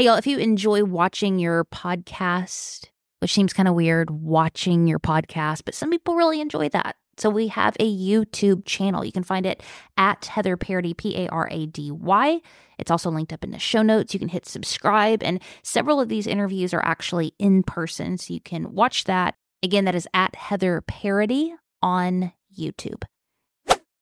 Hey, y'all, if you enjoy watching your podcast, which seems kind of weird, watching your podcast, but some people really enjoy that. So we have a YouTube channel. You can find it at Heather Parady, Parady. It's also linked up in the show notes. You can hit subscribe, and several of these interviews are actually in person, so you can watch that. Again, that is at Heather Parady on YouTube.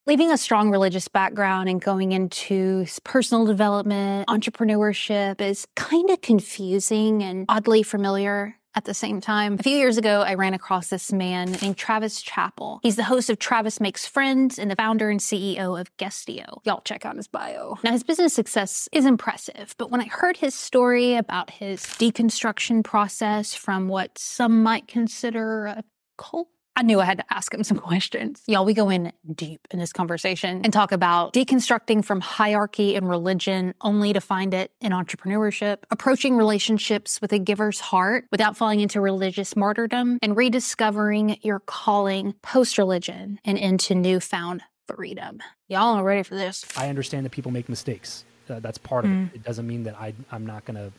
Leaving a strong religious background and going into personal development, entrepreneurship is kind of confusing and oddly familiar at the same time. A few years ago, I ran across this man named Travis Chappell. He's the host of Travis Makes Friends and the founder and CEO of Guestio. Y'all check out his bio. Now, his business success is impressive, but when I heard his story about his deconstruction process from what some might consider a cult, I knew I had to ask him some questions. Y'all, we go in deep in this conversation and talk about deconstructing from hierarchy and religion only to find it in entrepreneurship, approaching relationships with a giver's heart without falling into religious martyrdom, and rediscovering your calling post-religion and into newfound freedom. Y'all are ready for this. I understand that people make mistakes. That's part of it. It doesn't mean that I'm not going to,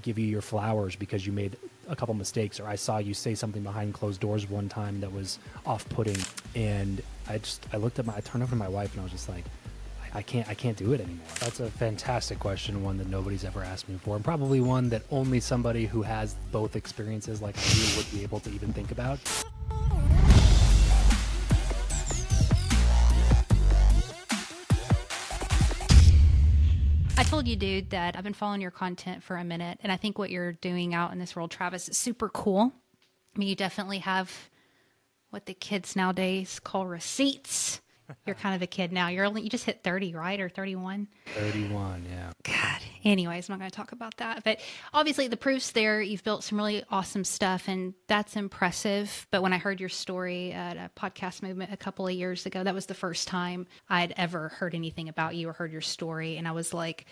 give you your flowers because you made a couple mistakes, or I saw you say something behind closed doors one time that was off-putting, and I turned over to my wife and I was just like, I can't do it anymore. That's a fantastic question, one that nobody's ever asked me before, and probably one that only somebody who has both experiences like I do would be able to even think about. I told you, dude, that I've been following your content for a minute, and I think what you're doing out in this world, Travis, is super cool. I mean, you definitely have what the kids nowadays call receipts. You're kind of a kid now. You just hit 30, right? Or 31? 31, yeah. God. Anyways, I'm not going to talk about that. But obviously, the proof's there. You've built some really awesome stuff, and that's impressive. But when I heard your story at a podcast movement a couple of years ago, that was the first time I'd ever heard anything about you or heard your story. And I was like,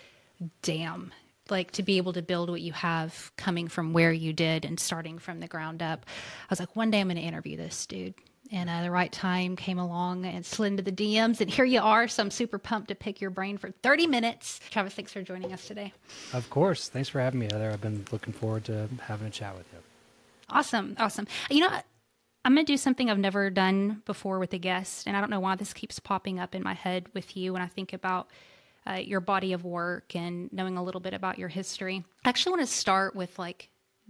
damn. Like, to be able to build what you have coming from where you did and starting from the ground up. I was like, one day I'm going to interview this dude. And the right time came along and slid into the DMs. And here you are. So I'm super pumped to pick your brain for 30 minutes. Travis, thanks for joining us today. Of course. Thanks for having me, Heather. I've been looking forward to having a chat with you. Awesome. Awesome. You know, I'm going to do something I've never done before with a guest. And I don't know why this keeps popping up in my head with you when I think about your body of work and knowing a little bit about your history. I actually want to start with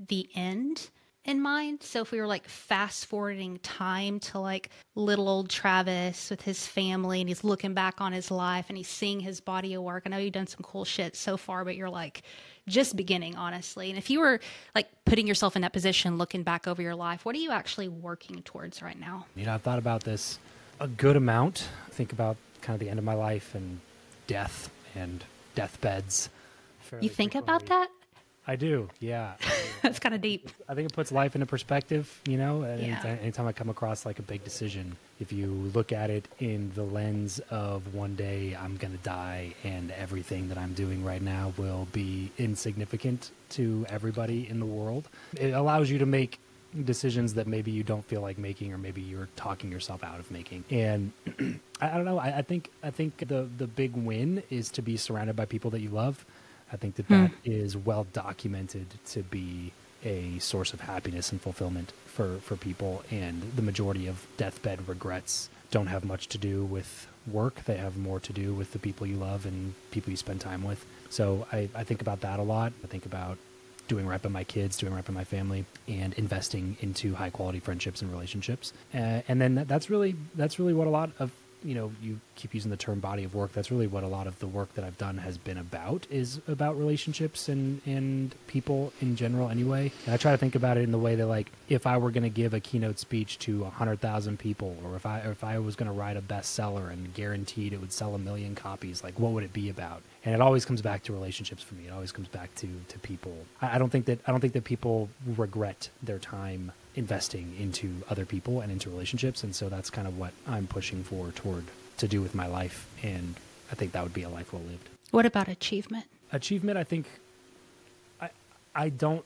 the end in mind. So if we were fast forwarding time to little old Travis with his family, and he's looking back on his life and he's seeing his body of work. I know you've done some cool shit so far, but you're just beginning, honestly. And if you were putting yourself in that position, looking back over your life, what are you actually working towards right now? I've thought about this a good amount. I think about kind of the end of my life and death and deathbeds. You think about that? I do, yeah. That's kind of deep. I think it puts life into perspective, Anytime I come across a big decision, if you look at it in the lens of one day I'm going to die and everything that I'm doing right now will be insignificant to everybody in the world, it allows you to make decisions that maybe you don't feel like making, or maybe you're talking yourself out of making. And I don't know, I think the big win is to be surrounded by people that you love. I think that is well documented to be a source of happiness and fulfillment for people. And the majority of deathbed regrets don't have much to do with work. They have more to do with the people you love and people you spend time with. So I think about that a lot. I think about doing right by my kids, doing right by my family, and investing into high quality friendships and relationships. And then that's really what a lot of, you keep using the term body of work. That's really what a lot of the work that I've done has been about, is about relationships and people in general anyway. And I try to think about it in the way that if I were going to give a keynote speech to 100,000 people, or if I was going to write a bestseller and guaranteed it would sell 1 million copies, what would it be about? And it always comes back to relationships for me. It always comes back to people. I don't think that people regret their time investing into other people and into relationships. And so that's kind of what I'm pushing for toward to do with my life. And I think that would be a life well lived. What about achievement? Achievement, I think I don't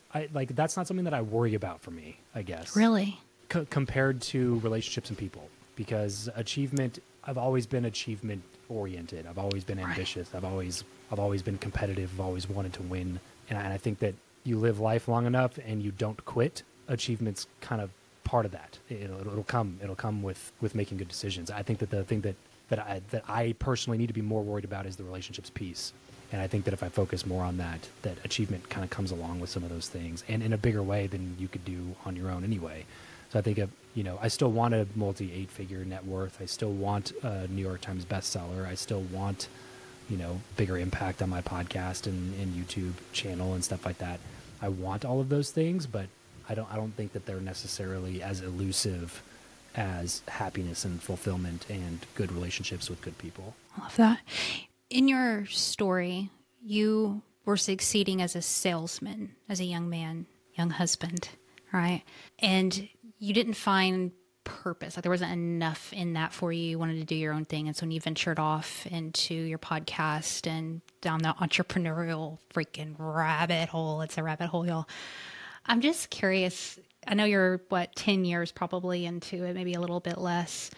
that's not something that I worry about for me, I guess. Really? Compared to relationships and people, because achievement, I've always been achievement oriented. I've always been ambitious. Right. I've always I've always been competitive. I've always wanted to win. And I think that you live life long enough and you don't quit, achievement's kind of part of that. It'll come with making good decisions. I think that the thing that I personally need to be more worried about is the relationships piece. And I think that if I focus more on that, that achievement kind of comes along with some of those things, and in a bigger way than you could do on your own anyway. So I think, I still want a multi-eight-figure net worth. I still want a New York Times bestseller. I still want, bigger impact on my podcast and YouTube channel and stuff like that. I want all of those things, but I don't think that they're necessarily as elusive as happiness and fulfillment and good relationships with good people. I love that. In your story, you were succeeding as a salesman, as a young man, young husband, right? And you didn't find purpose. Like, there wasn't enough in that for you. You wanted to do your own thing. And so when you ventured off into your podcast and down the entrepreneurial freaking rabbit hole, it's a rabbit hole, y'all. I'm just curious. I know you're, 10 years probably into it, maybe a little bit less.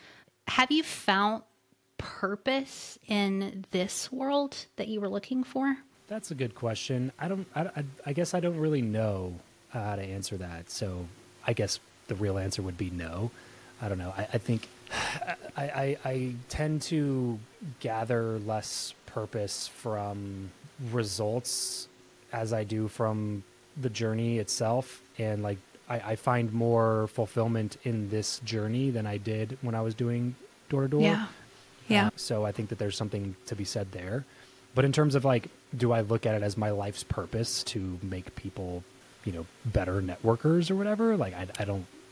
Have you found purpose in this world that you were looking for? That's a good question. I guess I don't really know how to answer that. So I guess the real answer would be no. I don't know. I think I tend to gather less purpose from results as I do from the journey itself. And I find more fulfillment in this journey than I did when I was doing door-to-door. Yeah. So I think that there's something to be said there. But in terms of do I look at it as my life's purpose to make people, better networkers or whatever?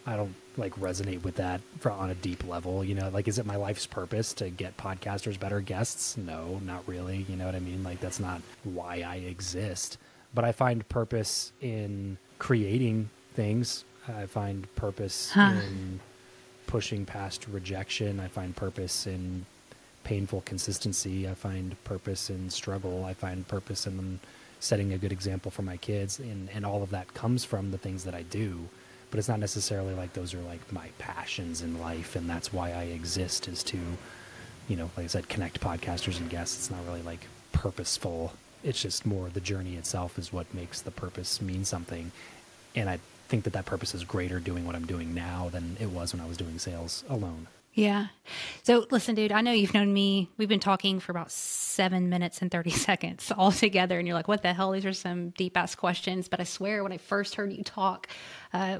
I don't resonate with that on a deep level. Is it my life's purpose to get podcasters better guests? No, not really. You know what I mean? That's not why I exist. But I find purpose in creating things. I find purpose in pushing past rejection. I find purpose in painful consistency. I find purpose in struggle. I find purpose in setting a good example for my kids. And all of that comes from the things that I do. But it's not necessarily those are my passions in life. And that's why I exist, is to, like I said, connect podcasters and guests. It's not really purposeful. It's just more the journey itself is what makes the purpose mean something. And I think that purpose is greater doing what I'm doing now than it was when I was doing sales alone. Yeah. So listen, dude, I know you've known me. We've been talking for about 7 minutes and 30 seconds all together. And you're like, what the hell? These are some deep ass questions. But I swear, when I first heard you talk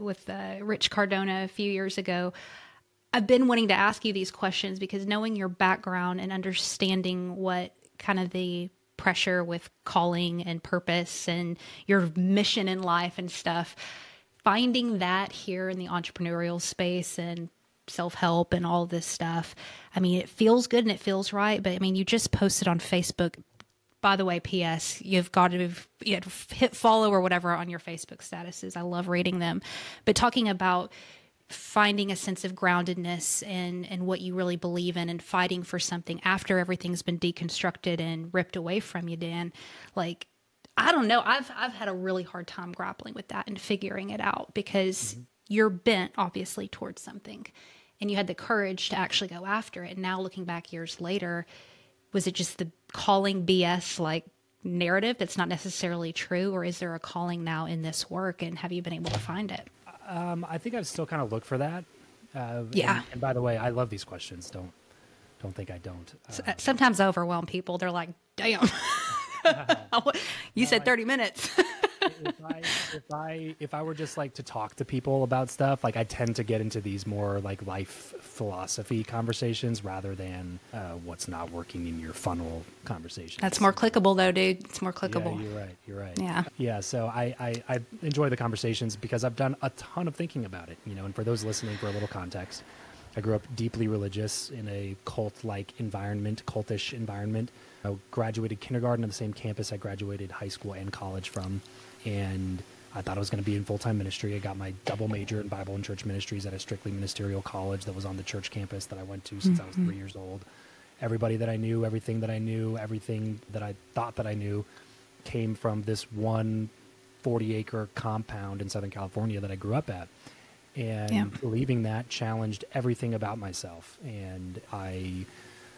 with Rich Cardona a few years ago, I've been wanting to ask you these questions, because knowing your background and understanding what kind of the pressure with calling and purpose and your mission in life and stuff, finding that here in the entrepreneurial space and self-help and all this stuff. I mean, it feels good and it feels right. But I mean, you just posted on Facebook, by the way, PS, you've got to hit follow or whatever on your Facebook statuses. I love reading them. But talking about finding a sense of groundedness and what you really believe in, and fighting for something after everything's been deconstructed and ripped away from you, Dan, I don't know. I've had a really hard time grappling with that and figuring it out, because you're bent obviously towards something and you had the courage to actually go after it. And now looking back years later, was it just the calling BS narrative that's not necessarily true? Or is there a calling now in this work, and have you been able to find it? I think I've still kind of looked for that. Yeah. And by the way, I love these questions. Don't think I don't. Sometimes I overwhelm people. They're like, damn. You said 30 minutes. If I were just to talk to people about stuff, I tend to get into these more life philosophy conversations rather than what's not working in your funnel conversations. That's more clickable though, dude. It's more clickable. Yeah, you're right. Yeah. So I enjoy the conversations because I've done a ton of thinking about it, and for those listening, for a little context, I grew up deeply religious in a cultish environment. I graduated kindergarten on the same campus I graduated high school and college from, and I thought I was going to be in full-time ministry. I got my double major in Bible and church ministries at a strictly ministerial college that was on the church campus that I went to since I was 3 years old. Everybody that I knew, everything that I thought that I knew came from this one 40-acre compound in Southern California that I grew up at. And believing that challenged everything about myself. And I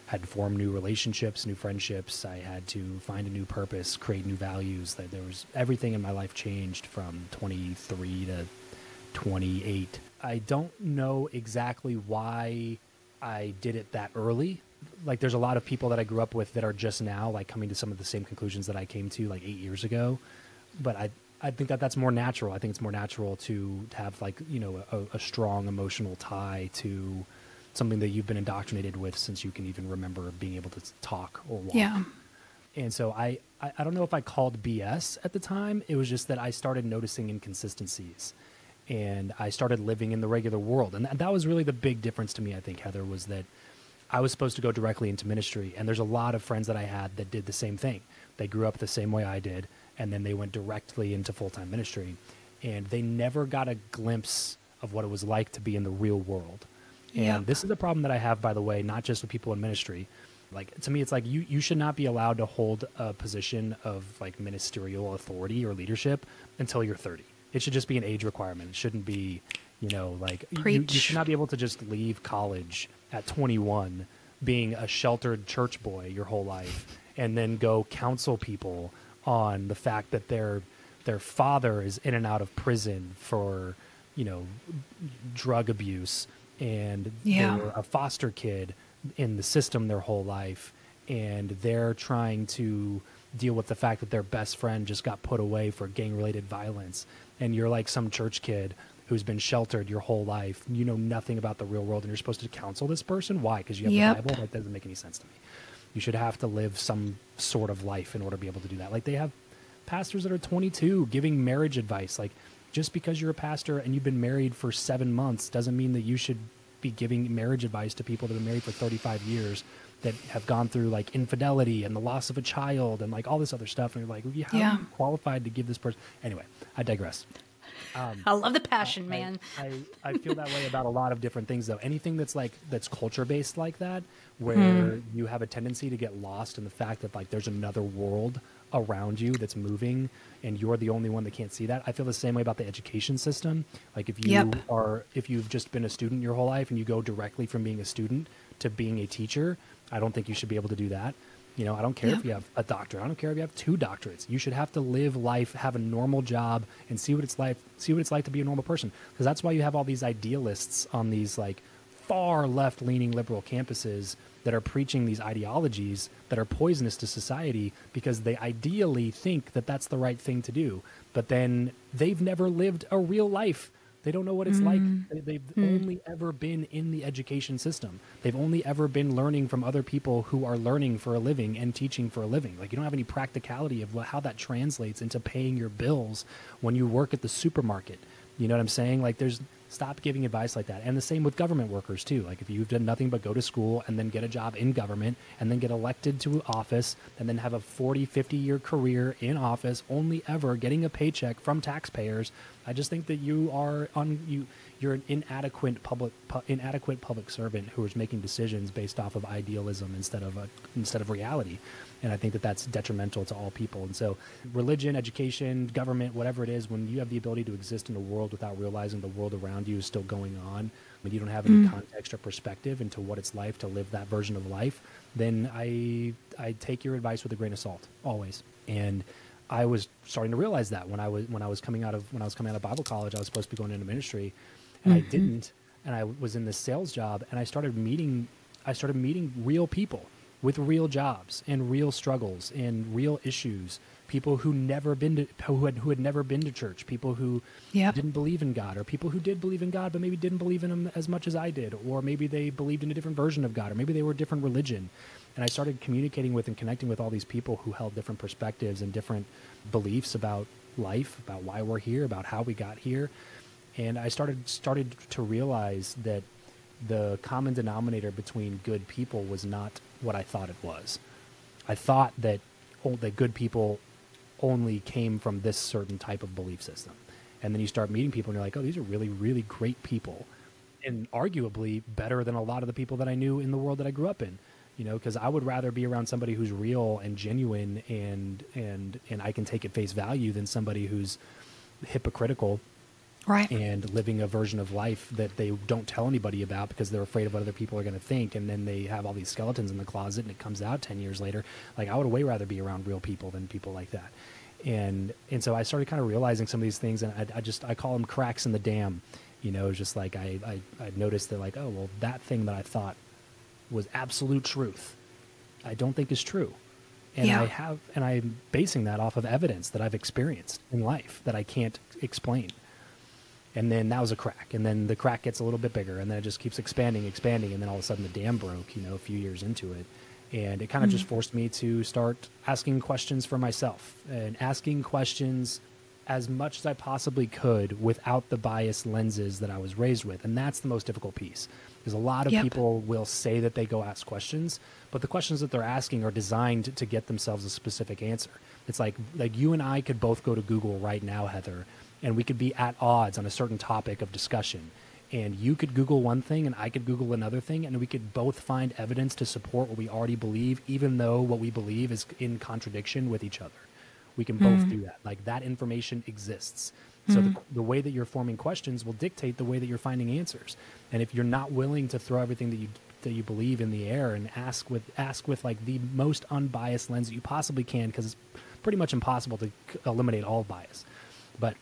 had to form new relationships, new friendships. I had to find a new purpose, create new values. That there was everything in my life changed from 23 to 28. I don't know exactly why I did it that early. Like, there's a lot of people that I grew up with that are just now like coming to some of the same conclusions that I came to like 8 years ago. But I think that that's more natural. I think it's more natural to have like, you know, a strong emotional tie to something that you've been indoctrinated with since you can even remember being able to talk or walk. Yeah. And so I don't know if I called BS at the time. It was just that I started noticing inconsistencies and I started living in the regular world. And that was really the big difference to me, I think, Heather, was that I was supposed to go directly into ministry. And there's a lot of friends that I had that did the same thing. They grew up the same way I did. And then they went directly into full-time ministry. And they never got a glimpse of what it was like to be in the real world. And this is a problem that I have, by the way, not just with people in ministry. Like, to me, it's like you should not be allowed to hold a position of like ministerial authority or leadership until you're 30. It should just be an age requirement. It shouldn't be, you know, like you should not be able to just leave college at 21 being a sheltered church boy your whole life and then go counsel people on the fact that their father is in and out of prison for, you know, drug abuse, and they were a foster kid in the system their whole life, and they're trying to deal with the fact that their best friend just got put away for gang-related violence, and you're like some church kid who's been sheltered your whole life. You know nothing about the real world, and you're supposed to counsel this person? Why? Because you have the Bible? That doesn't make any sense to me. You should have to live some sort of life in order to be able to do that. Like, they have pastors that are 22 giving marriage advice. Like, just because you're a pastor and you've been married for 7 months doesn't mean that you should be giving marriage advice to people that have been married for 35 years that have gone through like infidelity and the loss of a child and like all this other stuff. And you're like, how are you qualified to give this person? Anyway, I digress. I love the passion, man. I feel that way about a lot of different things, though. Anything that's like, that's culture based like that, where you have a tendency to get lost in the fact that like there's another world around you that's moving and you're the only one that can't see that. I feel the same way about the education system. Like, if you are, if you've just been a student your whole life and you go directly from being a student to being a teacher, I don't think you should be able to do that. You know, I don't care if you have a doctorate. I don't care if you have 2 doctorates. You should have to live life, have a normal job, and see what it's like to be a normal person. Because that's why you have all these idealists on these like far left-leaning liberal campuses that are preaching these ideologies that are poisonous to society, because they ideally think that that's the right thing to do. But then they've never lived a real life. They don't know what it's like. They've only ever been in the education system. They've only ever been learning from other people who are learning for a living and teaching for a living. Like, you don't have any practicality of how that translates into paying your bills when you work at the supermarket. You know what I'm saying? Like, stop giving advice like that. And the same with government workers too. Like, if you've done nothing but go to school and then get a job in government and then get elected to office and then have a 40-50 year career in office, only ever getting a paycheck from taxpayers, I just think that you are you're an inadequate public servant who is making decisions based off of idealism instead of reality. And I think that that's detrimental to all people. And so religion, education, government, whatever it is, when you have the ability to exist in a world without realizing the world around you is still going on, when you don't have any context or perspective into what it's like to live that version of life, then I take your advice with a grain of salt, always. And I was starting to realize that when I was coming out of Bible college, I was supposed to be going into ministry, and I didn't. And I was in this sales job, and I started meeting real people with real jobs and real struggles and real issues. People who had never been to church, people who didn't believe in God, or people who did believe in God but maybe didn't believe in him as much as I did, or maybe they believed in a different version of God, or maybe they were a different religion. And I started communicating with and connecting with all these people who held different perspectives and different beliefs about life, about why we're here, about how we got here. And I started to realize that the common denominator between good people was not what I thought it was. I thought that good people only came from this certain type of belief system. And then you start meeting people and you're like, oh, these are really, really great people, and arguably better than a lot of the people that I knew in the world that I grew up in, you know, because I would rather be around somebody who's real and genuine and I can take at face value than somebody who's hypocritical Right. And living a version of life that they don't tell anybody about because they're afraid of what other people are going to think. And then they have all these skeletons in the closet and it comes out 10 years later. Like, I would way rather be around real people than people like that. And so I started kind of realizing some of these things, and I call them cracks in the dam. You know, it's just like, I noticed that, like, oh, well, that thing that I thought was absolute truth, I don't think is true. And yeah. I'm basing that off of evidence that I've experienced in life that I can't explain. And then that was a crack. And then the crack gets a little bit bigger, and then it just keeps expanding. And then all of a sudden the dam broke, you know, a few years into it. And it kind of just forced me to start asking questions for myself, and asking questions as much as I possibly could without the biased lenses that I was raised with. And that's the most difficult piece, because a lot of people will say that they go ask questions, but the questions that they're asking are designed to get themselves a specific answer. It's like you and I could both go to Google right now, Heather, and we could be at odds on a certain topic of discussion. And you could Google one thing and I could Google another thing, and we could both find evidence to support what we already believe, even though what we believe is in contradiction with each other. We can both do that. Like, that information exists. So the way that you're forming questions will dictate the way that you're finding answers. And if you're not willing to throw everything that you believe in the air and ask with like the most unbiased lens that you possibly can, because it's pretty much impossible to eliminate all bias. But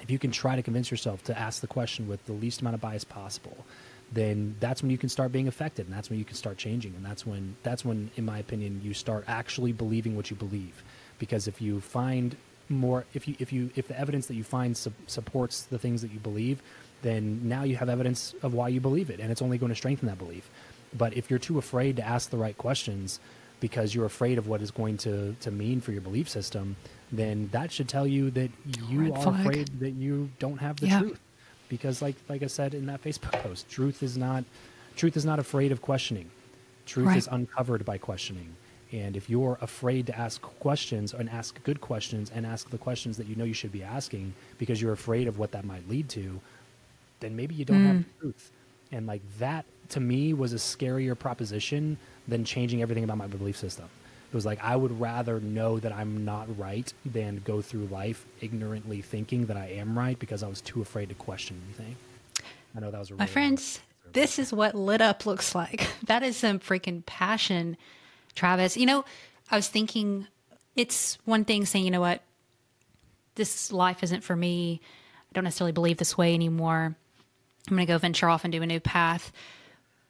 if you can try to convince yourself to ask the question with the least amount of bias possible, then that's when you can start being affected, and that's when you can start changing. And that's when, in my opinion, you start actually believing what you believe. Because if you find more, if the evidence that you find supports the things that you believe, then now you have evidence of why you believe it, and it's only going to strengthen that belief. But if you're too afraid to ask the right questions because you're afraid of what it's going to mean for your belief system, then that should tell you that you are afraid that you don't have the truth. Because like I said in that Facebook post, truth is not afraid of questioning. Truth is uncovered by questioning. And if you're afraid to ask questions and ask good questions and ask the questions that you know you should be asking because you're afraid of what that might lead to, then maybe you don't have the truth. And like, that to me was a scarier proposition than changing everything about my belief system. It was like, I would rather know that I'm not right than go through life ignorantly thinking that I am right because I was too afraid to question anything. I know that was a really My friends, this is what lit up looks like. That is some freaking passion, Travis. You know, I was thinking, it's one thing saying, you know what, this life isn't for me. I don't necessarily believe this way anymore. I'm going to go venture off and do a new path.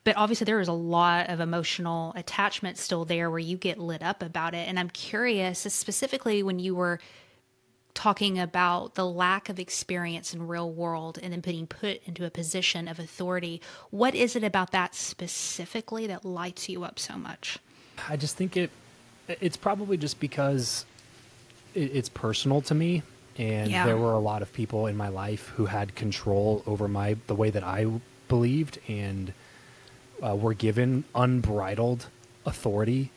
But obviously there is a lot of emotional attachment still there where you get lit up about it. And I'm curious, specifically when you were talking about the lack of experience in real world and then being put into a position of authority, what is it about that specifically that lights you up so much? I just think it's probably just because it's personal to me. And there were a lot of people in my life who had control over the way that I believed, and were given unbridled authority.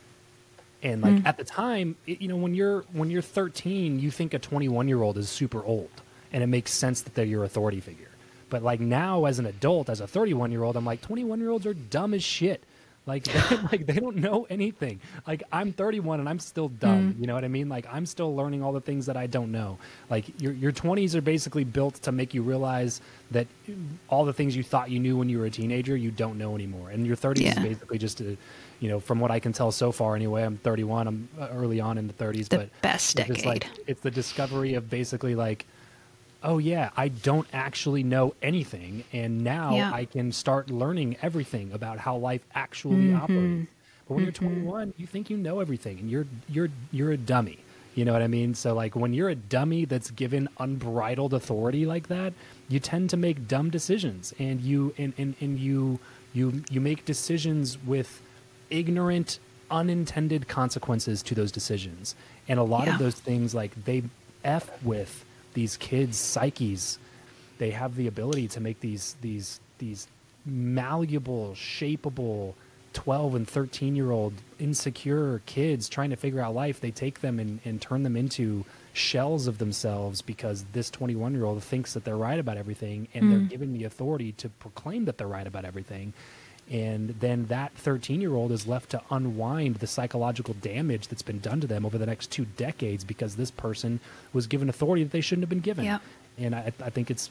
And like at the time, you know, when you're 13, you think a 21-year-old is super old, and it makes sense that they're your authority figure. But like now, as an adult, as a 31-year-old, I'm like, 21-year-olds are dumb as shit. Like, like they don't know anything. Like, I'm 31 and I'm still dumb. You know what I mean? Like, I'm still learning all the things that I don't know. Like, your 20s are basically built to make you realize that all the things you thought you knew when you were a teenager, you don't know anymore. And your 30s is basically just, you know, from what I can tell so far anyway, I'm 31, I'm early on in the 30s. The best decade. Just like, it's the discovery of basically like, oh yeah, I don't actually know anything, and now I can start learning everything about how life actually operates. But when you're 21, you think you know everything, and you're a dummy. You know what I mean? So like, when you're a dummy that's given unbridled authority like that, you tend to make dumb decisions, and you make decisions with ignorant, unintended consequences to those decisions. And a lot of those things, like, they F with these kids' psyches. They have the ability to make these malleable, shapeable 12 and 13-year-old insecure kids trying to figure out life. They take them and turn them into shells of themselves because this 21-year-old thinks that they're right about everything, and they're given the authority to proclaim that they're right about everything. And then that 13-year-old is left to unwind the psychological damage that's been done to them over the next 2 decades because this person was given authority that they shouldn't have been given. Yep. And I think it's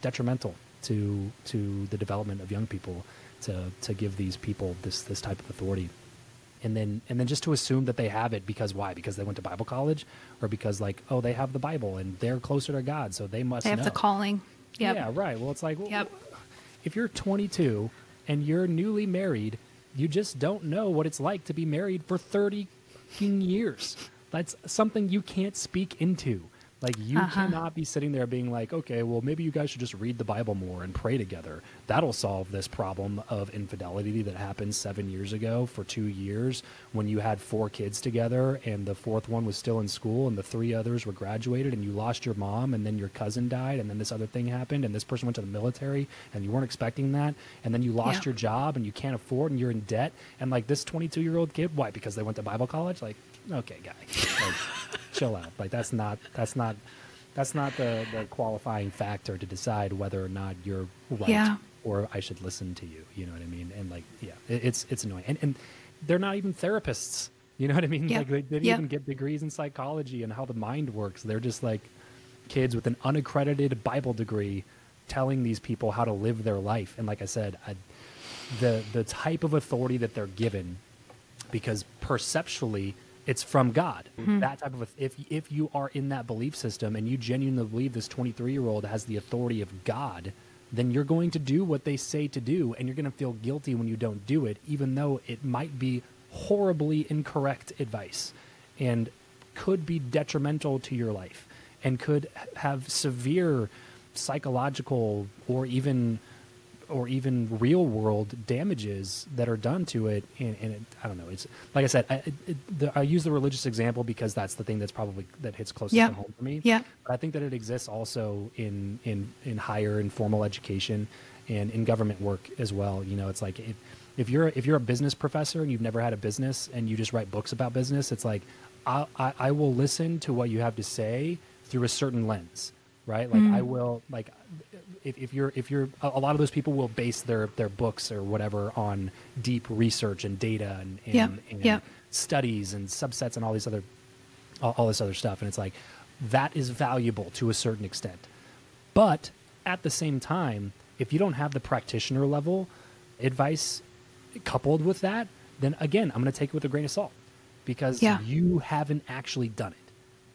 detrimental to the development of young people to give these people this type of authority. And then just to assume that they have it because why? Because they went to Bible college, or because like, oh, they have the Bible and they're closer to God, so they must know. They have the calling. Yep. Yeah, right. Well, it's like, well, yep. If you're 22 and you're newly married, you just don't know what it's like to be married for 30 years. That's something you can't speak into. Like, you cannot be sitting there being like, okay, well, maybe you guys should just read the Bible more and pray together. That'll solve this problem of infidelity that happened 7 years ago for 2 years when you had 4 kids together and the 4th one was still in school and the 3 others were graduated and you lost your mom and then your cousin died and then this other thing happened and this person went to the military and you weren't expecting that and then you lost your job and you can't afford and you're in debt. And like, this 22-year-old kid, why? Because they went to Bible college? Like, okay, guy. Like, chill out. Like, that's not the qualifying factor to decide whether or not you're right or I should listen to you. You know what I mean? And like, yeah, it's annoying. And they're not even therapists. You know what I mean? Yep. Like, they didn't even get degrees in psychology and how the mind works. They're just like kids with an unaccredited Bible degree telling these people how to live their life. And like I said, the type of authority that they're given, because perceptually, it's from God. Mm-hmm. That type of, if you are in that belief system and you genuinely believe this 23-year-old has the authority of God, then you're going to do what they say to do, and you're going to feel guilty when you don't do it, even though it might be horribly incorrect advice and could be detrimental to your life and could have severe psychological or even real world damages that are done to it. And it, I don't know. It's like I said, I use the religious example because that's the thing that's probably that hits closest to home for me. Yeah. But I think that it exists also in higher and formal education and in government work as well. You know, it's like, if you're a business professor and you've never had a business and you just write books about business, it's like, I will listen to what you have to say through a certain lens, right? Like I will, like, If you're a lot of those people will base their books or whatever on deep research and data and studies and subsets and all this other stuff. And it's like, that is valuable to a certain extent. But at the same time, if you don't have the practitioner level advice coupled with that, then again, I'm going to take it with a grain of salt, because you haven't actually done it.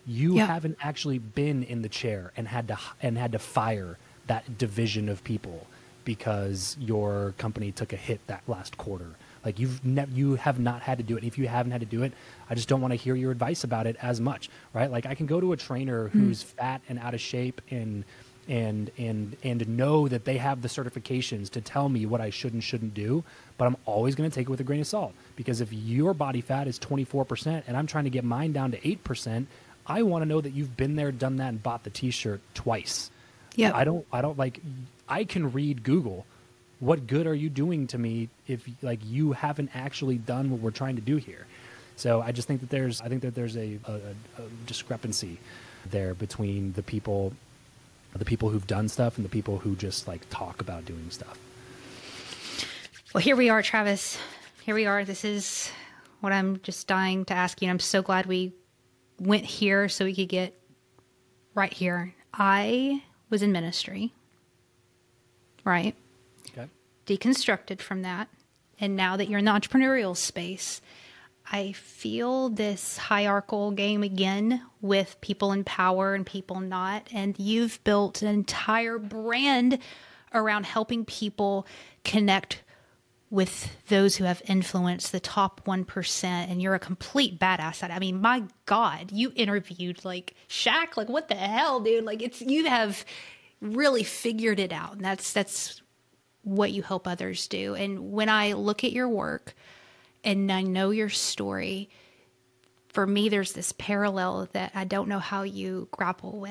You haven't actually been in the chair and had to fire that division of people because your company took a hit that last quarter. Like, you have not had to do it. And if you haven't had to do it, I just don't want to hear your advice about it as much, right? Like, I can go to a trainer who's fat and out of shape and know that they have the certifications to tell me what I should and shouldn't do, but I'm always going to take it with a grain of salt, because if your body fat is 24% and I'm trying to get mine down to 8%, I want to know that you've been there, done that, and bought the t-shirt twice. Yeah, I don't like, I can read Google. What good are you doing to me if like you haven't actually done what we're trying to do here? So I just think that there's a discrepancy there between the people who've done stuff and the people who just like talk about doing stuff. Well, here we are, Travis. Here we are. This is what I'm just dying to ask you. I'm so glad we went here so we could get right here. I was in ministry, right? Okay. Deconstructed from that. And now that you're in the entrepreneurial space, I feel this hierarchical game again with people in power and people not. And you've built an entire brand around helping people connect with those who have influenced the top 1%. And you're a complete badass at it. I mean, my God, you interviewed like Shaq, like what the hell, dude? Like, it's, you have really figured it out. And that's what you help others do. And when I look at your work and I know your story, for me, there's this parallel that I don't know how you grapple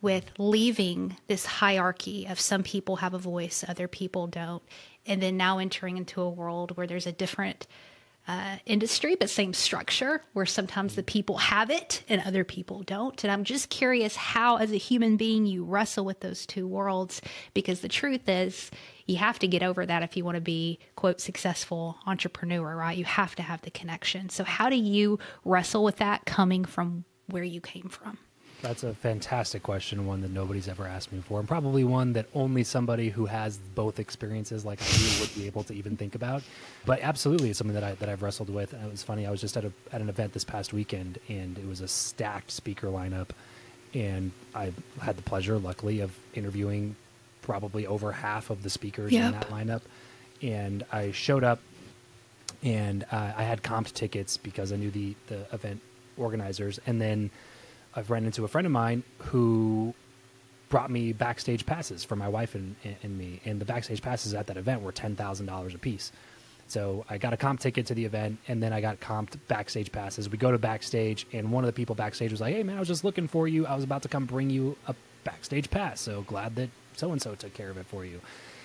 with leaving this hierarchy of some people have a voice, other people don't. And then now entering into a world where there's a different industry, but same structure where sometimes the people have it and other people don't. And I'm just curious how, as a human being, you wrestle with those two worlds, because the truth is you have to get over that if you want to be, quote, successful entrepreneur, right? You have to have the connection. So how do you wrestle with that coming from where you came from? That's a fantastic question, one that nobody's ever asked me before, and probably one that only somebody who has both experiences like I do would be able to even think about. But absolutely, it's something that I've wrestled with. And it was funny, I was just at an event this past weekend, and it was a stacked speaker lineup, and I had the pleasure, luckily, of interviewing probably over half of the speakers in that lineup. And I showed up, and I had comped tickets because I knew the event organizers, and then I've run into a friend of mine who brought me backstage passes for my wife and me. And the backstage passes at that event were $10,000 a piece. So I got a comp ticket to the event, and then I got comped backstage passes. We go to backstage, and one of the people backstage was like, "Hey man, I was just looking for you. I was about to come bring you a backstage pass. So glad that so-and-so took care of it for you."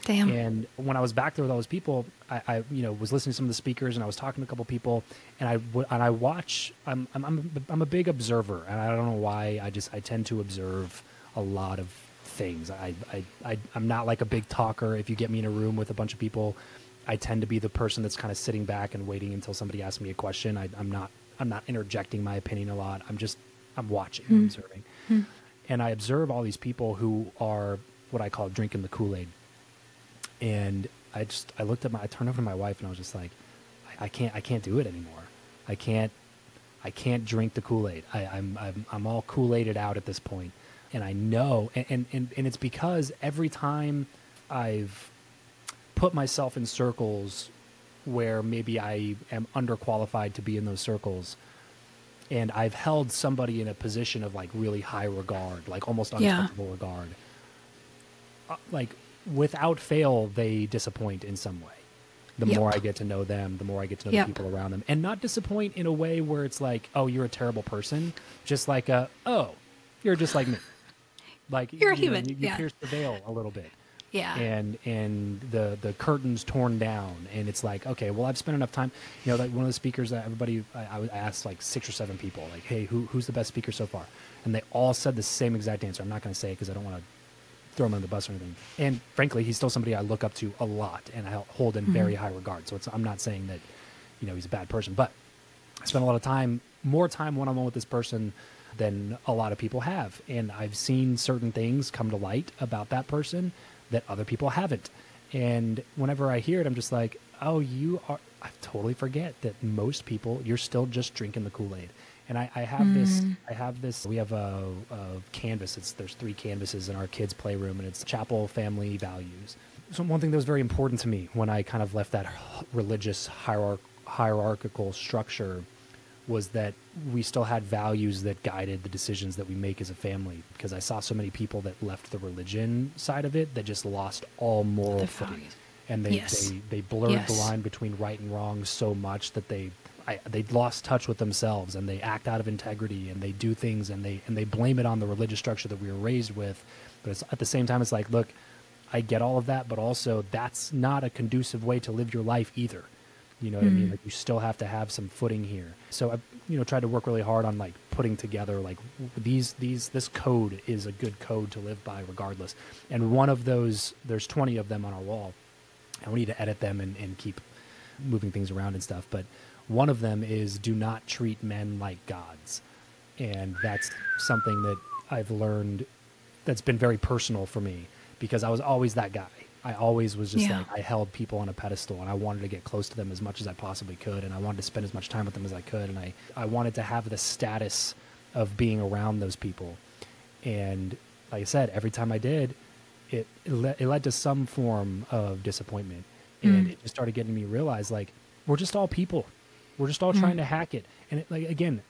Damn. And when I was back there with all those people, I was listening to some of the speakers, and I was talking to a couple people, and I watch. I'm a big observer, and I don't know why. I tend to observe a lot of things. I'm not like a big talker. If you get me in a room with a bunch of people, I tend to be the person that's kind of sitting back and waiting until somebody asks me a question. I'm not interjecting my opinion a lot. I'm watching, mm-hmm. observing, mm-hmm. and I observe all these people who are what I call drinking the Kool-Aid. And I looked at I turned over to my wife, and I was just like, I can't do it anymore. I can't drink the Kool-Aid. I'm all Kool-Aided out at this point. And I know, and it's because every time I've put myself in circles where maybe I am underqualified to be in those circles, and I've held somebody in a position of like really high regard, like almost untouchable regard, like, without fail, they disappoint in some way. The more I get to know them, the more I get to know the people around them. And not disappoint in a way where it's like, "Oh, you're a terrible person." Just like, "Oh, you're just like me." Like, you're a human. You pierce the veil a little bit. Yeah. And the curtain's torn down. And it's like, okay, well, I've spent enough time. You know, like one of the speakers that everybody, I asked like 6 or 7 people, like, "Hey, who's the best speaker so far?" And they all said the same exact answer. I'm not going to say it because I don't want to throw him under the bus or anything. And frankly, he's still somebody I look up to a lot, and I hold in very high regard. So I'm not saying that, he's a bad person, but I spent a lot of time, more time one-on-one with this person than a lot of people have. And I've seen certain things come to light about that person that other people haven't. And whenever I hear it, I'm just like, "Oh, I totally forget that most people, you're still just drinking the Kool-Aid." And I have this, we have a canvas. There's 3 canvases in our kids' playroom, and it's Chapel Family Values. So one thing that was very important to me when I kind of left that religious hierarchical structure was that we still had values that guided the decisions that we make as a family, because I saw so many people that left the religion side of it that just lost all moral footing. And they blurred the line between right and wrong so much that they'd lost touch with themselves, and they act out of integrity, and they do things, and they blame it on the religious structure that we were raised with. But at the same time, it's like, look, I get all of that, but also that's not a conducive way to live your life either. You know what I mean? Like, you still have to have some footing here. So I, tried to work really hard on like putting together like this code is a good code to live by regardless. And one of those, there's 20 of them on our wall, and we need to edit them and keep moving things around and stuff. But one of them is do not treat men like gods. And that's something that I've learned that's been very personal for me, because I was always that guy. I always was just like, I held people on a pedestal, and I wanted to get close to them as much as I possibly could. And I wanted to spend as much time with them as I could. And I wanted to have the status of being around those people. And like I said, every time I did, it led to some form of disappointment. And it just started getting me realize, like, we're just all people. We're just all trying to hack it. And it, like, again,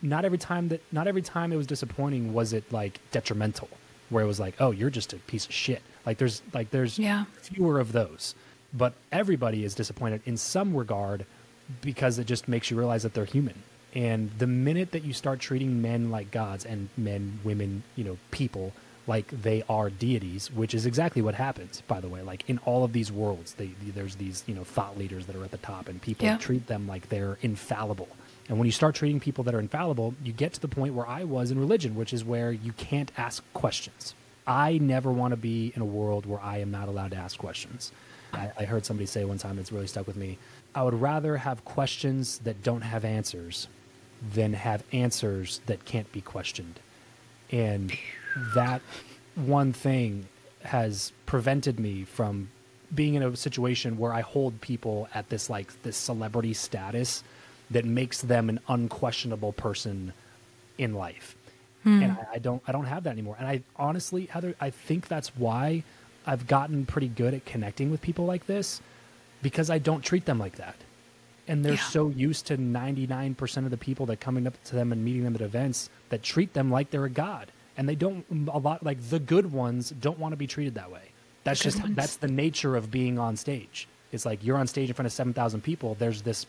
not every time it was disappointing was it like detrimental, where it was like, "Oh, you're just a piece of shit." Like, there's fewer of those, but everybody is disappointed in some regard, because it just makes you realize that they're human. And the minute that you start treating men like gods, and men, women, people like they are deities, which is exactly what happens, by the way. Like in all of these worlds, there's these, you know, thought leaders that are at the top, and people treat them like they're infallible. And when you start treating people that are infallible, you get to the point where I was in religion, which is where you can't ask questions. I never want to be in a world where I am not allowed to ask questions. I heard somebody say one time, it's really stuck with me, I would rather have questions that don't have answers than have answers that can't be questioned. And that one thing has prevented me from being in a situation where I hold people at this, like, this celebrity status that makes them an unquestionable person in life. And I don't have that anymore. And I honestly, Heather, I think that's why I've gotten pretty good at connecting with people like this, because I don't treat them like that. And they're so used to 99% of the people that coming up to them and meeting them at events that treat them like they're a god. And they don't, a lot, like the good ones don't want to be treated that way. That's just, that's the nature of being on stage. It's like you're on stage in front of 7,000 people. There's this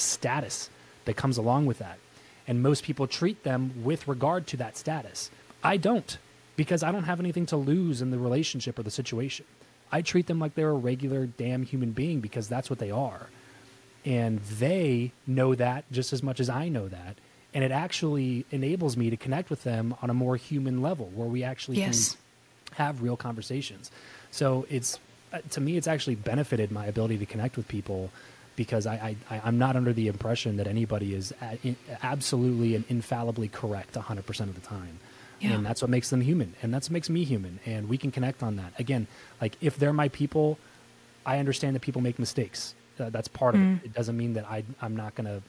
status that comes along with that. And most people treat them with regard to that status. I don't, because I don't have anything to lose in the relationship or the situation. I treat them like they're a regular damn human being, because that's what they are. And they know that just as much as I know that. And it actually enables me to connect with them on a more human level, where we actually can have real conversations. So it's, to me, it's actually benefited my ability to connect with people, because I'm not under the impression that anybody is absolutely and infallibly correct 100% of the time. Yeah. And that's what makes them human. And that's what makes me human. And we can connect on that. Again, like if they're my people, I understand that people make mistakes. That's part of it. It doesn't mean that I'm not going to,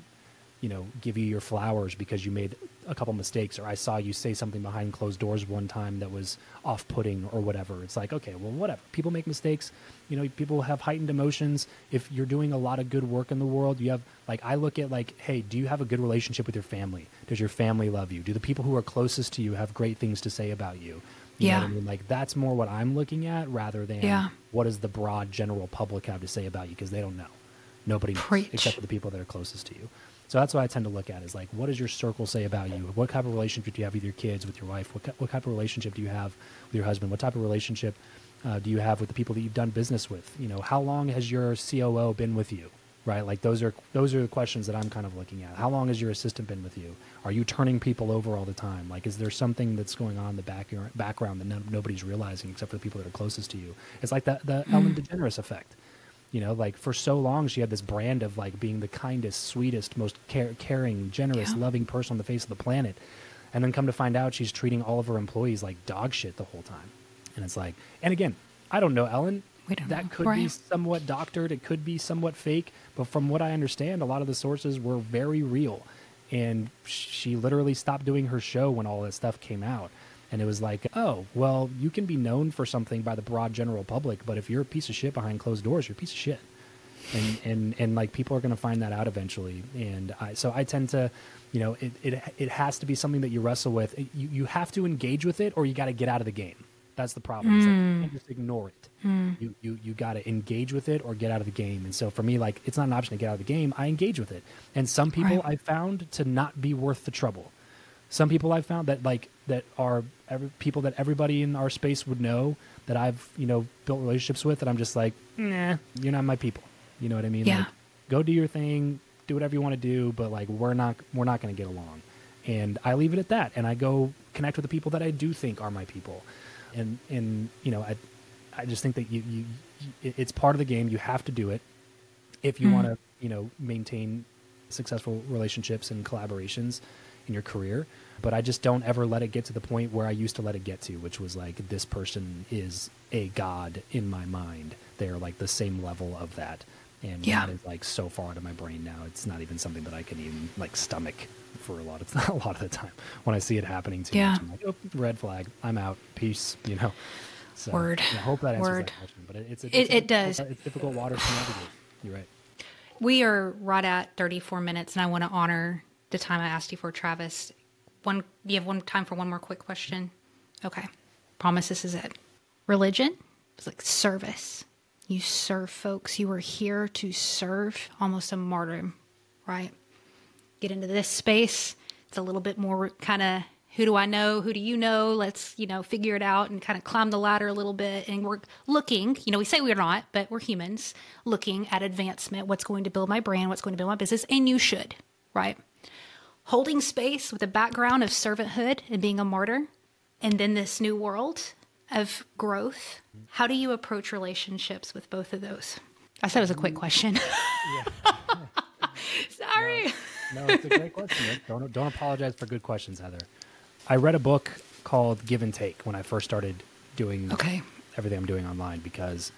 you know, give you your flowers because you made a couple mistakes, or I saw you say something behind closed doors one time that was off-putting or whatever. It's like, okay, well, whatever. People make mistakes. You know, people have heightened emotions. If you're doing a lot of good work in the world, you have, like, I look at, like, hey, do you have a good relationship with your family? Does your family love you? Do the people who are closest to you have great things to say about you? You know what I mean? Like, that's more what I'm looking at, rather than what does the broad general public have to say about you, because they don't know. Nobody knows, except for the people that are closest to you. So that's what I tend to look at, is like, what does your circle say about you? What type of relationship do you have with your kids, with your wife? What type of relationship do you have with your husband? What type of relationship do you have with the people that you've done business with? You know, how long has your COO been with you, right? Like those are the questions that I'm kind of looking at. How long has your assistant been with you? Are you turning people over all the time? Like, is there something that's going on in the background that nobody's realizing except for the people that are closest to you? It's like the Ellen DeGeneres effect. You know, like for so long, she had this brand of like being the kindest, sweetest, most caring, generous, loving person on the face of the planet. And then come to find out she's treating all of her employees like dog shit the whole time. And it's like, and again, I don't know, Ellen, that could be somewhat doctored. It could be somewhat fake. But from what I understand, a lot of the sources were very real. And she literally stopped doing her show when all that stuff came out. And it was like, oh, well, you can be known for something by the broad general public, but if you're a piece of shit behind closed doors, you're a piece of shit. And like people are going to find that out eventually. And so I tend to, you know, it has to be something that you wrestle with. You have to engage with it, or you got to get out of the game. That's the problem. It's like, you can't just ignore it. You got to engage with it or get out of the game. And so for me, like, it's not an option to get out of the game. I engage with it. And some people I found to not be worth the trouble. Some people I've found that people that everybody in our space would know that I've, you know, built relationships with, that I'm just like, nah, you're not my people. You know what I mean? Yeah. Like, go do your thing, do whatever you want to do, but like we're not going to get along. And I leave it at that, and I go connect with the people that I do think are my people. And you know, I just think that you it's part of the game. You have to do it if you want to, you know, maintain successful relationships and collaborations in your career. But I just don't ever let it get to the point where I used to let it get to, which was like, this person is a god in my mind. They're like the same level of that. And that is like so far out of my brain now, it's not even something that I can even like stomach for a lot of the time. When I see it happening too much, I'm like, oh, red flag, I'm out, peace, you know. So, word. I hope that answers that question. But it does. It's difficult water to navigate. You're right. We are right at 34 minutes, and I want to honor the time I asked you for, Travis. Do you have time for one more quick question? Okay. Promise this is it. Religion is like service. You serve folks. You are here to serve, almost a martyr, right? Get into this space. It's a little bit more kind of who do I know? Who do you know? Let's, figure it out and kind of climb the ladder a little bit. And we're looking, we say we're not, but we're humans looking at advancement. What's going to build my brand? What's going to build my business? And you should, right? Holding space with a background of servanthood and being a martyr. And then this new world of growth. How do you approach relationships with both of those? I said it was a quick question. Yeah. Sorry. No, it's a great question. Don't apologize for good questions, Heather. I read a book called Give and Take when I first started doing everything I'm doing online, because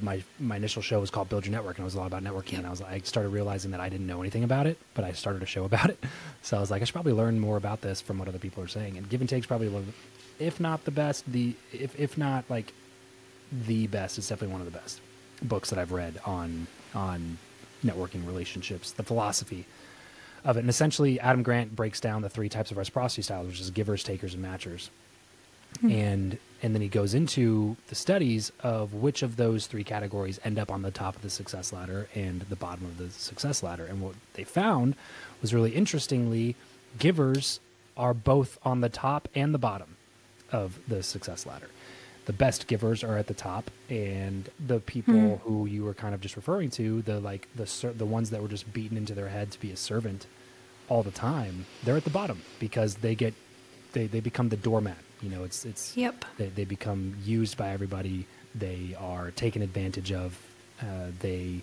my initial show was called Build Your Network, and it was a lot about networking. Yep. And I started realizing that I didn't know anything about it, but I started a show about it. So I was like, I should probably learn more about this from what other people are saying. And Give and Take's probably one of the, if not the best, the best. It's definitely one of the best books that I've read on networking relationships, the philosophy of it. And essentially, Adam Grant breaks down the three types of reciprocity styles, which is givers, takers, and matchers. Mm-hmm. And then he goes into the studies of which of those three categories end up on the top of the success ladder and the bottom of the success ladder. And what they found was really interestingly, givers are both on the top and the bottom of the success ladder. The best givers are at the top, and the people who you were kind of just referring to, the ones that were just beaten into their head to be a servant all the time, they're at the bottom because they become the doormat. They become used by everybody. They are taken advantage of. They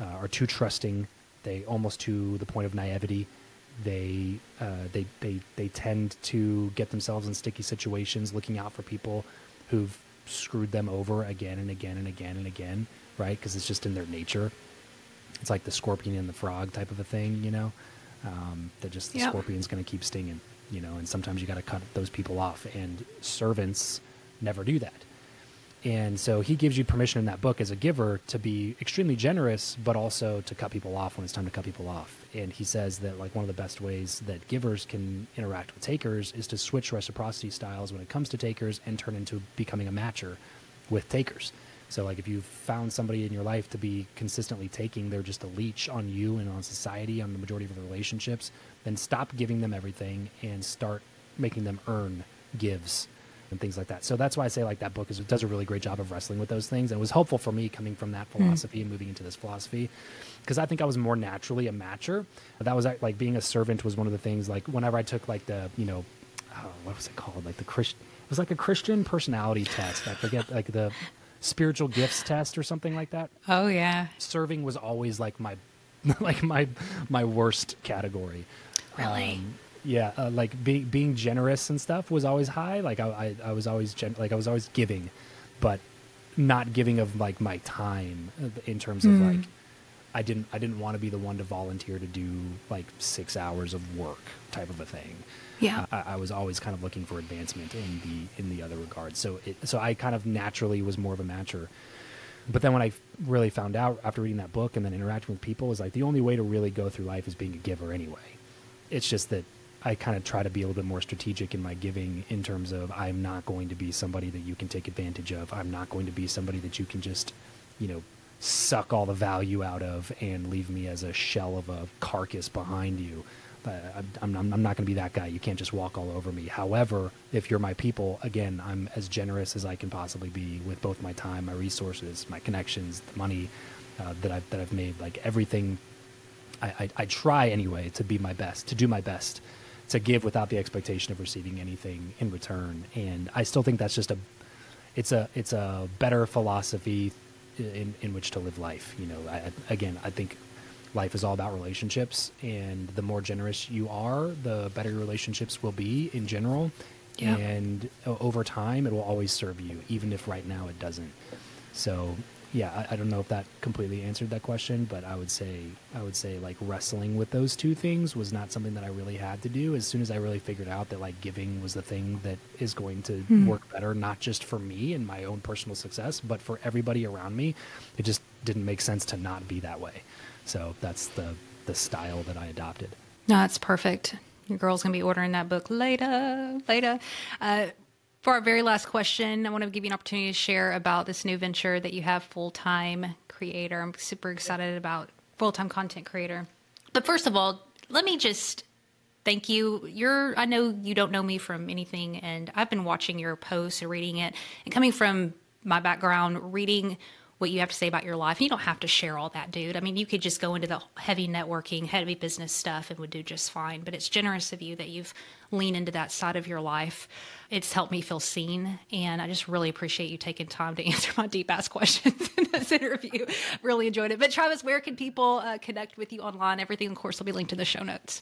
are too trusting. They almost to the point of naivety. They tend to get themselves in sticky situations, looking out for people who've screwed them over again and again and again and again, right? Because it's just in their nature. It's like the scorpion and the frog type of a thing, the scorpion's going to keep stinging, and sometimes you got to cut those people off, and servants never do that. And so he gives you permission in that book as a giver to be extremely generous, but also to cut people off when it's time to cut people off. And he says that one of the best ways that givers can interact with takers is to switch reciprocity styles when it comes to takers and turn into becoming a matcher with takers. So if you've found somebody in your life to be consistently taking, they're just a leech on you and on society, on the majority of the relationships, then stop giving them everything and start making them earn gives and things like that. So that's why I say that book does a really great job of wrestling with those things. And it was helpful for me coming from that philosophy and moving into this philosophy, because I think I was more naturally a matcher. That was being a servant was one of the things, whenever I took what was it called? It was a Christian personality test. I forget, the spiritual gifts test or something like that. Oh yeah. Serving was always my worst category. Really? Yeah, being generous and stuff was always high. I was always I was always giving, but not giving of my time in terms of I didn't want to be the one to volunteer to do 6 hours of work type of a thing. Yeah, I was always kind of looking for advancement in the other regards. So I kind of naturally was more of a matcher. But then when I really found out after reading that book and then interacting with people is the only way to really go through life is being a giver anyway. It's just that I kind of try to be a little bit more strategic in my giving in terms of I'm not going to be somebody that you can take advantage of. I'm not going to be somebody that you can just, suck all the value out of and leave me as a shell of a carcass behind you. I'm not going to be that guy. You can't just walk all over me. However, if you're my people, again, I'm as generous as I can possibly be with both my time, my resources, my connections, the money that I've made, everything. I try anyway to be my best, to do my best, to give without the expectation of receiving anything in return. And I still think that's just it's a better philosophy in which to live life. I think life is all about relationships, and the more generous you are, the better your relationships will be in general. Yeah. And over time, it will always serve you, even if right now it doesn't. So yeah, I don't know if that completely answered that question, but I would say wrestling with those two things was not something that I really had to do. As soon as I really figured out that giving was the thing that is going to work better, not just for me and my own personal success, but for everybody around me, it just didn't make sense to not be that way. So that's the style that I adopted. No, that's perfect. Your girl's going to be ordering that book later. For our very last question, I want to give you an opportunity to share about this new venture that you have, Full-Time Creator. I'm super excited about Full-Time Content Creator. But first of all, let me just Thank you. I know you don't know me from anything, and I've been watching your posts and reading it, and coming from my background, reading what you have to say about your life. You don't have to share all that, dude. I mean, you could just go into the heavy networking, heavy business stuff and would do just fine, but it's generous of you that you've leaned into that side of your life. It's helped me feel seen, and I just really appreciate you taking time to answer my deep-ass questions in this interview. Really enjoyed it. But Travis, where can people connect with you online? Everything, of course, will be linked in the show notes.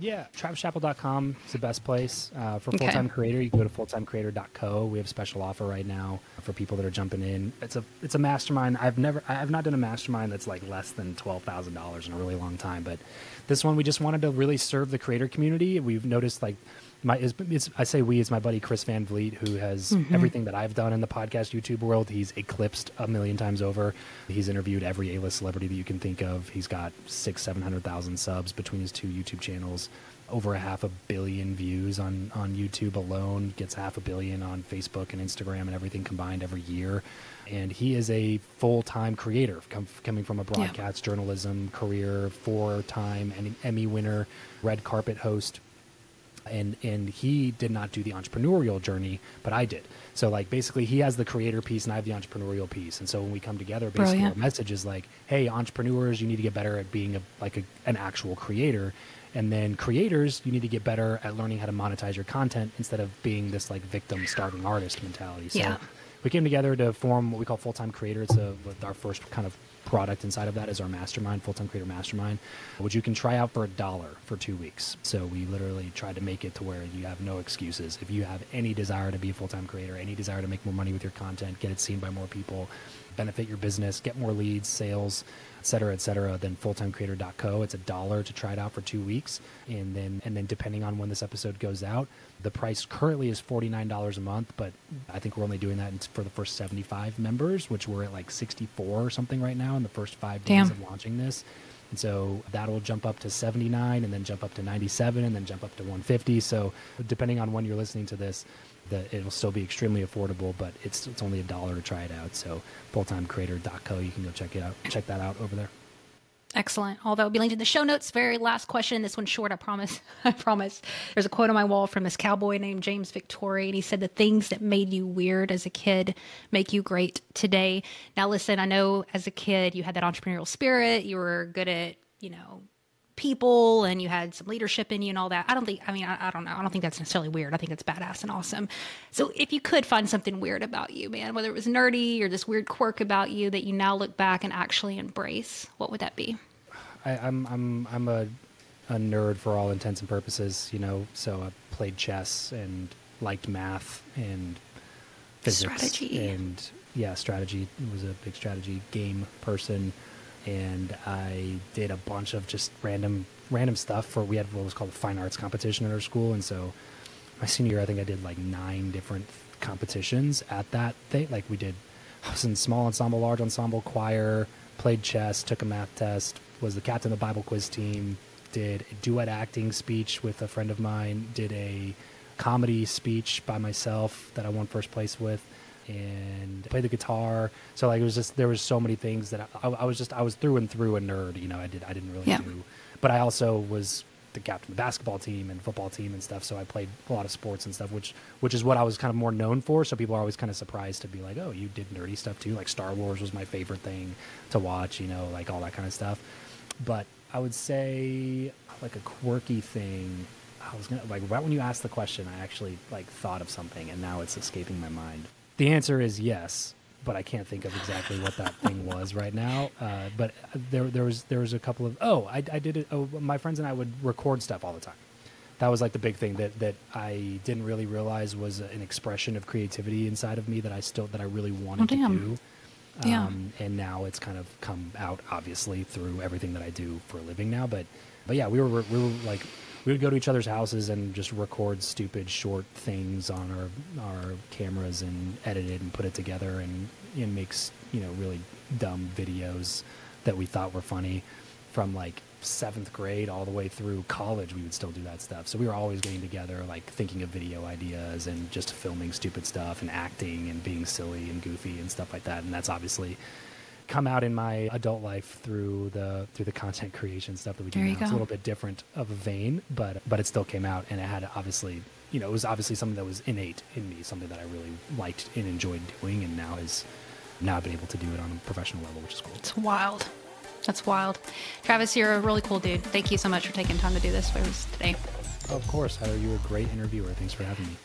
Yeah, travischappell.com is the best place for Full-Time Creator. You can go to fulltimecreator.co. We have a special offer right now for people that are jumping in. It's a mastermind. I've not done a mastermind that's like less than $12,000 in a really long time, but this one we just wanted to really serve the creator community. We've noticed like I say we, it's my buddy Chris Van Vliet, who has everything that I've done in the podcast YouTube world. He's eclipsed a million times over. He's interviewed every A-list celebrity that you can think of. He's got 700,000 subs between his two YouTube channels, over 500 million views on YouTube alone, gets 500 million on Facebook and Instagram and everything combined every year. And he is a full-time creator coming from a broadcast journalism career, 4-time Emmy winner, red carpet host. And he did not do the entrepreneurial journey, but I did. So like basically he has the creator piece and I have the entrepreneurial piece. And so when we come together, basically our message is like, hey, entrepreneurs, you need to get better at being an actual creator. And then creators, you need to get better at learning how to monetize your content instead of being this like victim starving artist mentality. So we came together to form what we call Full-Time Creator. It's our first kind of product inside of that is our mastermind, Full-Time Creator Mastermind, which you can try out for $1 for 2 weeks. So we literally tried to make it to where you have no excuses. If you have any desire to be a full-time creator, any desire to make more money with your content, get it seen by more people, benefit your business, get more leads, sales, et cetera, then fulltimecreator.co. It's $1 to try it out for 2 weeks. And then depending on when this episode goes out, the price currently is $49 a month, but I think we're only doing that for the first 75 members, which we're at like 64 or something right now in the first 5 days of launching this. And so that'll jump up to 79 and then jump up to 97 and then jump up to 150. So depending on when you're listening to this, it'll still be extremely affordable, but it's only $1 to try it out. So fulltimecreator.co, you can go check that out over there. Excellent. All that will be linked in the show notes. Very last question. This one's short, I promise. I promise. There's a quote on my wall from this cowboy named James Victoria, and he said, "The things that made you weird as a kid make you great today." Now, listen, I know as a kid you had that entrepreneurial spirit. You were good at, people, and you had some leadership in you and all that. I don't think that's necessarily weird. I think that's badass and awesome. So if you could find something weird about you, man, whether it was nerdy or this weird quirk about you that you now look back and actually embrace, what would that be? I'm a nerd for all intents and purposes, so I played chess and liked math and physics. Strategy. And strategy. It was a big strategy game person. And I did a bunch of just random stuff we had what was called a fine arts competition at our school. And so my senior year, I think I did like 9 different competitions at that thing. Like I was in small ensemble, large ensemble, choir, played chess, took a math test, was the captain of the Bible quiz team, did a duet acting speech with a friend of mine, did a comedy speech by myself that I won first place with, and play the guitar. So like, it was just, there was so many things that I was through and through a nerd, I didn't really do, but I also was the captain of the basketball team and football team and stuff. So I played a lot of sports and stuff, which is what I was kind of more known for. So people are always kind of surprised to be like, oh, you did nerdy stuff too. Like Star Wars was my favorite thing to watch, like all that kind of stuff. But I would say like a quirky thing, I was gonna, like right when you asked the question, I actually like thought of something and now it's escaping my mind. The answer is yes, but I can't think of exactly what that thing was right now. But there was a couple of I did it. Oh, my friends and I would record stuff all the time. That was like the big thing that I didn't really realize was an expression of creativity inside of me that I really wanted to do. And now it's kind of come out obviously through everything that I do for a living now. But yeah, we were like. We would go to each other's houses and just record stupid short things on our cameras and edit it and put it together and make, really dumb videos that we thought were funny from like 7th grade all the way through college. We would still do that stuff. So we were always getting together, like thinking of video ideas and just filming stupid stuff and acting and being silly and goofy and stuff like that. And that's obviously come out in my adult life through the content creation stuff that we do now. It's a little bit different of a vein, but it still came out, and it had obviously, you know, it was obviously something that was innate in me, something that I really liked and enjoyed doing, and now I've been able to do it on a professional level, which is cool. It's wild. That's wild. Travis, you're a really cool dude. Thank you so much for taking time to do this for us today. Of course, Heather, you're a great interviewer. Thanks for having me.